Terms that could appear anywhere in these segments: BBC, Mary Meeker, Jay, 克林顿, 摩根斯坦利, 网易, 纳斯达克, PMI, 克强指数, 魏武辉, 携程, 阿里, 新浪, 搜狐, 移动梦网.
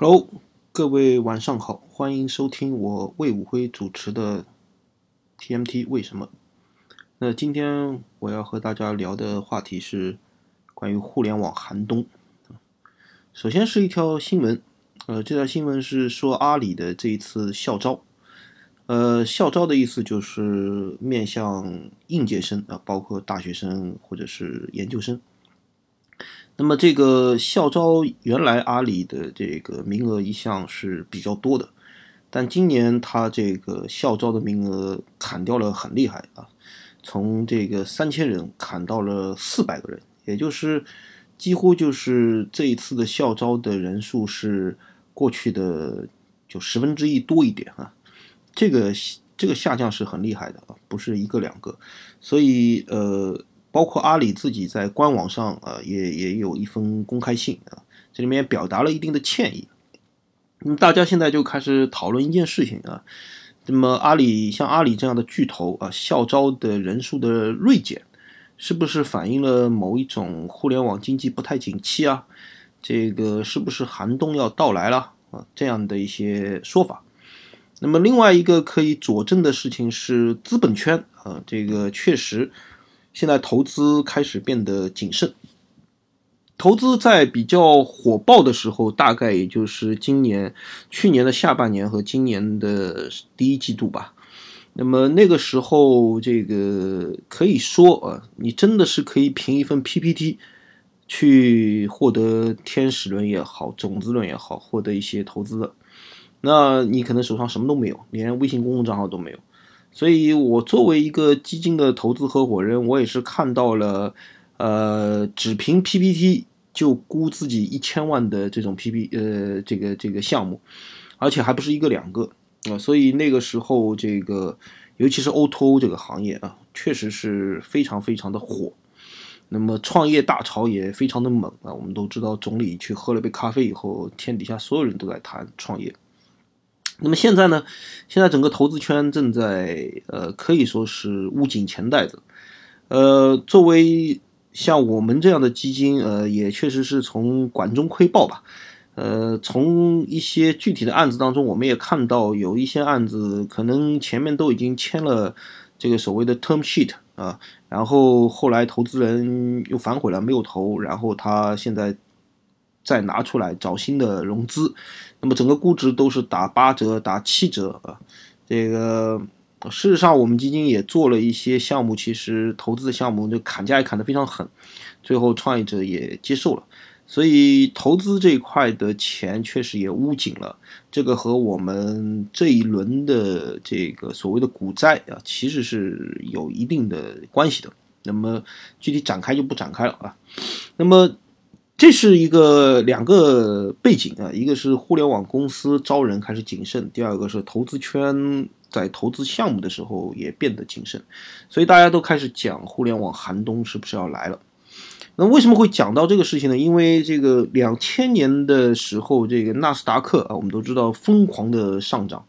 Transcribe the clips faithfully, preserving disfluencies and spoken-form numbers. Hello， 各位晚上好，欢迎收听我魏武辉主持的 T M T 为什么。那今天我要和大家聊的话题是关于互联网寒冬。首先是一条新闻，呃，这条新闻是说阿里的这一次校招，呃，校招的意思就是面向应届生啊、呃，包括大学生或者是研究生。那么这个校招，原来阿里的这个名额一向是比较多的，但今年它这个校招的名额砍掉了很厉害啊，从这个三千人砍到了四百个人，也就是几乎就是这一次的校招的人数是过去的就十分之一多一点啊，这个这个下降是很厉害的啊，不是一个两个，所以呃。包括阿里自己在官网上啊，也也有一封公开信啊，这里面表达了一定的歉意。那么大家现在就开始讨论一件事情啊，那么阿里像阿里这样的巨头啊，校招的人数的锐减，是不是反映了某一种互联网经济不太景气啊？这个是不是寒冬要到来了啊？这样的一些说法。那么另外一个可以佐证的事情是资本圈啊，这个确实。现在投资开始变得谨慎，投资在比较火爆的时候，大概也就是今年、去年的下半年和今年的第一季度吧。那么那个时候，这个可以说啊，你真的是可以凭一份 P P T 去获得天使轮也好、种子轮也好，获得一些投资的。那你可能手上什么都没有，连微信公众账号都没有。所以我作为一个基金的投资合伙人，我也是看到了呃只凭 P P T 就估自己一千万的这种 P P 呃这个这个项目，而且还不是一个两个啊、呃、所以那个时候这个尤其是 O to O 这个行业啊，确实是非常非常的火，那么创业大潮也非常的猛啊，我们都知道总理去喝了杯咖啡以后，天底下所有人都在谈创业。那么现在呢，现在整个投资圈正在呃可以说是捂紧钱袋子，呃作为像我们这样的基金呃也确实是从管中窥豹吧，呃从一些具体的案子当中，我们也看到有一些案子可能前面都已经签了这个所谓的 term sheet 啊，然后后来投资人又反悔了没有投，然后他现在再拿出来找新的融资，那么整个估值都是打八折、打七折啊。这个事实上，我们基金也做了一些项目，其实投资的项目就砍价也砍得非常狠，最后创业者也接受了。所以投资这一块的钱确实也捂紧了，这个和我们这一轮的这个所谓的股债啊，其实是有一定的关系的。那么具体展开就不展开了啊。那么。这是一个两个背景啊，一个是互联网公司招人开始谨慎，第二个是投资圈在投资项目的时候也变得谨慎，所以大家都开始讲互联网寒冬是不是要来了。那为什么会讲到这个事情呢？因为这个两千年的时候，这个纳斯达克啊，我们都知道疯狂的上涨，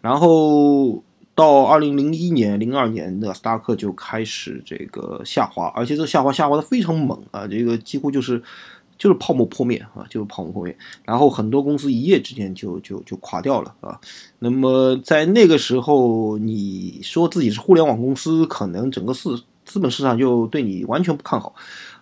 然后到二零零一年、零二年的纳斯达克就开始这个下滑，而且这个下滑下滑的非常猛啊，这个几乎就是就是泡沫破灭啊，就是泡沫破灭，然后很多公司一夜之间就就就垮掉了啊。那么在那个时候，你说自己是互联网公司，可能整个市资本市场就对你完全不看好。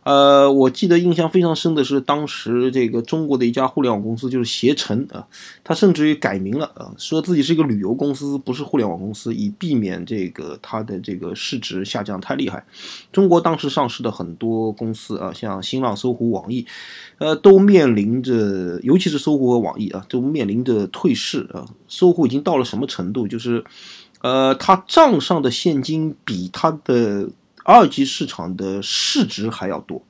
呃，我记得印象非常深的是，当时这个中国的一家互联网公司就是携程啊，它甚至于改名了啊，说自己是一个旅游公司，不是互联网公司，以避免这个它的这个市值下降太厉害。中国当时上市的很多公司啊，像新浪、搜狐、网易，呃，都面临着，尤其是搜狐和网易啊，都面临着退市啊。搜狐已经到了什么程度？就是，呃，它账上的现金比它的二级市场的市值还要多，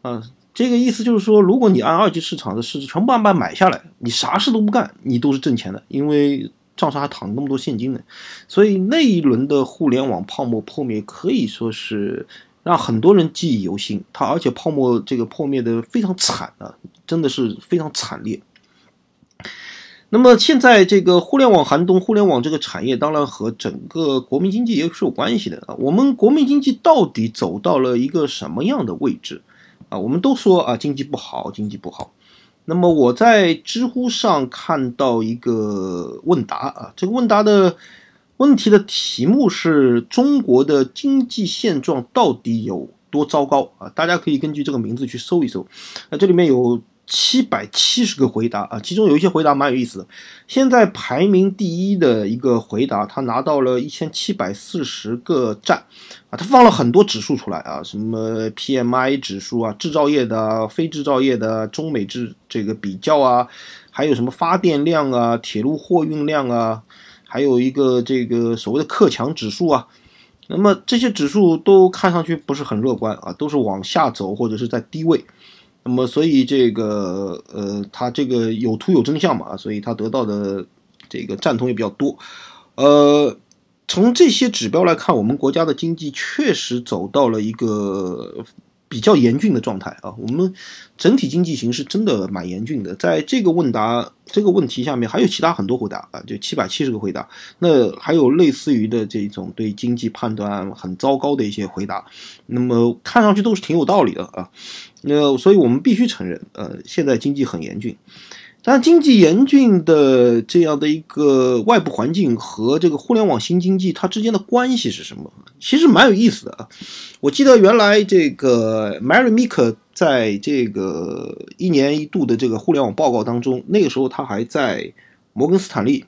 啊、呃，这个意思就是说，如果你按二级市场的市值全部按把买下来，你啥事都不干，你都是挣钱的，因为账上还躺那么多现金呢。所以那一轮的互联网泡沫破灭可以说是让很多人记忆犹新，它而且泡沫这个破灭的非常惨啊，真的是非常惨烈。那么现在这个互联网寒冬，互联网这个产业当然和整个国民经济也是有关系的啊。我们国民经济到底走到了一个什么样的位置啊？我们都说啊，经济不好，经济不好。那么我在知乎上看到一个问答啊，这个问答的问题的题目是中国的经济现状到底有多糟糕啊？大家可以根据这个名字去搜一搜。那这里面有七百七十个回答啊，其中有一些回答蛮有意思的。现在排名第一的一个回答，他拿到了一千七百四十个赞啊，他放了很多指数出来啊，什么 P M I 指数啊，制造业的、非制造业的、中美制这个比较啊，还有什么发电量啊、铁路货运量啊，还有一个这个所谓的克强指数啊。那么这些指数都看上去不是很乐观啊，都是往下走或者是在低位。那么所以这个呃他这个有图有真相嘛，所以他得到的这个赞同也比较多。呃从这些指标来看，我们国家的经济确实走到了一个比较严峻的状态啊，我们整体经济形势真的蛮严峻的。在这个问答这个问题下面还有其他很多回答啊，就七百七十个回答，那还有类似于的这种对经济判断很糟糕的一些回答，那么看上去都是挺有道理的啊。那所以我们必须承认，呃，现在经济很严峻，但经济严峻的这样的一个外部环境和这个互联网新经济它之间的关系是什么？其实蛮有意思的啊。我记得原来这个 Mary Meeker 在这个一年一度的这个互联网报告当中，那个时候他还在摩根斯坦利，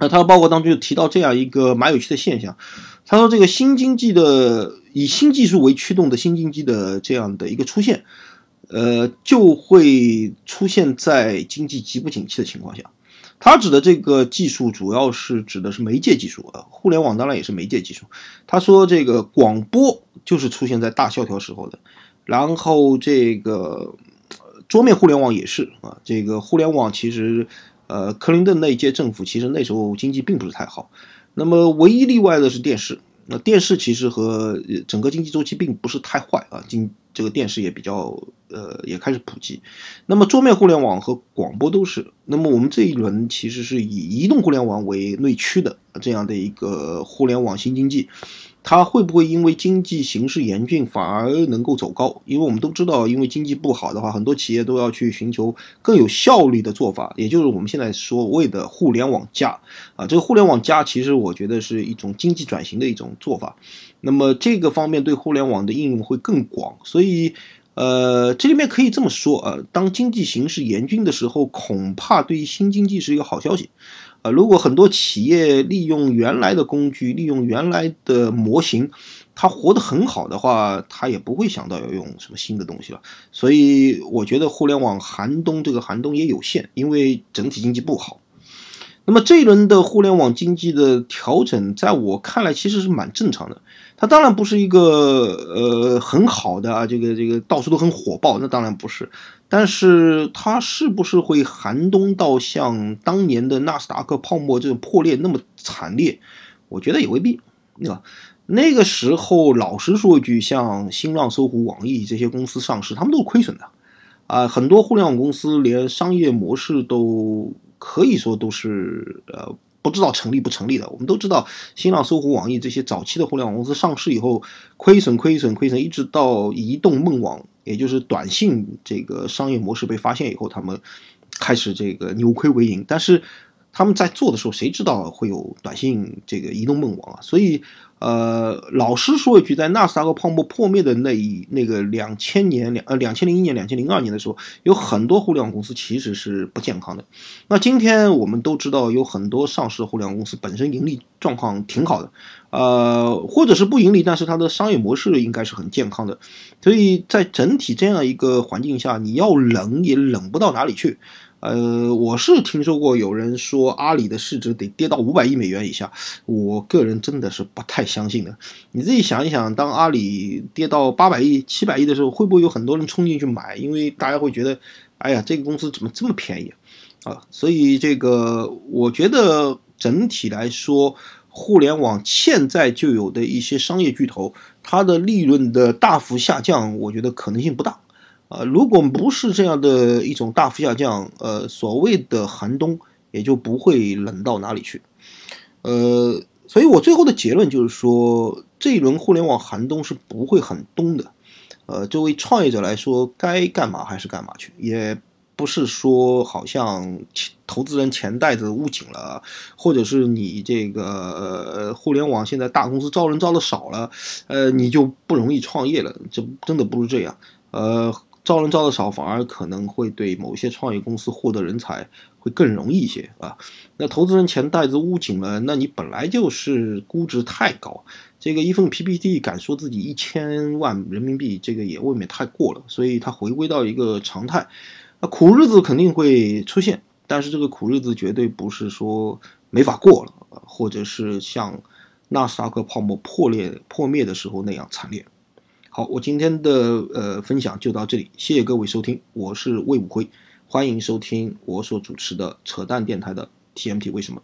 那他的报告当中就提到这样一个蛮有趣的现象，他说这个新经济的以新技术为驱动的新经济的这样的一个出现，呃，就会出现在经济极不景气的情况下。他指的这个技术主要是指的是媒介技术啊，互联网当然也是媒介技术。他说这个广播就是出现在大萧条时候的，然后这个桌面互联网也是啊，这个互联网其实呃，克林顿那一届政府其实那时候经济并不是太好，那么唯一例外的是电视。那电视其实和整个经济周期并不是太坏啊，经这个电视也比较呃也开始普及。那么桌面互联网和广播都是。那么我们这一轮其实是以移动互联网为内驱的这样的一个互联网新经济，它会不会因为经济形势严峻反而能够走高？因为我们都知道，因为经济不好的话，很多企业都要去寻求更有效率的做法，也就是我们现在所谓的互联网加啊。这个互联网加其实我觉得是一种经济转型的一种做法。那么这个方面对互联网的应用会更广，所以呃，这里面可以这么说啊，当经济形势严峻的时候，恐怕对于新经济是一个好消息。呃，如果很多企业利用原来的工具，利用原来的模型，它活得很好的话，它也不会想到要用什么新的东西了。所以我觉得互联网寒冬这个寒冬也有限，因为整体经济不好。那么这一轮的互联网经济的调整，在我看来其实是蛮正常的。它当然不是一个呃很好的啊，这个这个到处都很火爆，那当然不是。但是它是不是会寒冬到像当年的纳斯达克泡沫这种破裂那么惨烈？我觉得也未必，对吧？那个时候老实说一句，像新浪、搜狐、网易这些公司上市，他们都是亏损的啊、呃，很多互联网公司连商业模式都。可以说都是呃不知道成立不成立的。我们都知道新浪、搜狐、网易这些早期的互联网公司上市以后亏损亏损亏损，一直到移动梦网，也就是短信这个商业模式被发现以后，他们开始这个扭亏为盈。但是他们在做的时候，谁知道会有短信这个移动梦网啊？所以呃老实说一句，在纳斯达克泡沫破灭的那一那个两千年呃两千零一年两千零二年的时候，有很多互联网公司其实是不健康的。那今天我们都知道，有很多上市的互联网公司本身盈利状况挺好的，呃或者是不盈利，但是它的商业模式应该是很健康的。所以在整体这样一个环境下，你要冷也冷不到哪里去。呃，我是听说过有人说阿里的市值得跌到五百亿美元以下，我个人真的是不太相信的。你自己想一想，当阿里跌到八百亿、七百亿的时候，会不会有很多人冲进去买？因为大家会觉得，哎呀，这个公司怎么这么便宜啊？所以这个，我觉得整体来说，互联网现在就有的一些商业巨头，它的利润的大幅下降，我觉得可能性不大。呃，如果不是这样的一种大幅下降，呃，所谓的寒冬也就不会冷到哪里去。呃，所以我最后的结论就是说，这一轮互联网寒冬是不会很冬的。呃，作为创业者来说，该干嘛还是干嘛去，也不是说好像投资人钱袋子捂紧了，或者是你这个、呃、互联网现在大公司招人招的少了，呃，你就不容易创业了，这真的不是这样。呃，招人招的少反而可能会对某些创业公司获得人才会更容易一些啊。那投资人钱袋子捂紧了，那你本来就是估值太高，这个一份 P P T 敢说自己一千万人民币，这个也未免太过了，所以它回归到一个常态。那苦日子肯定会出现，但是这个苦日子绝对不是说没法过了，或者是像纳斯达克泡沫破裂破灭的时候那样惨烈。好，我今天的呃分享就到这里，谢谢各位收听，我是魏武辉，欢迎收听我所主持的扯淡电台的 T M T 为什么。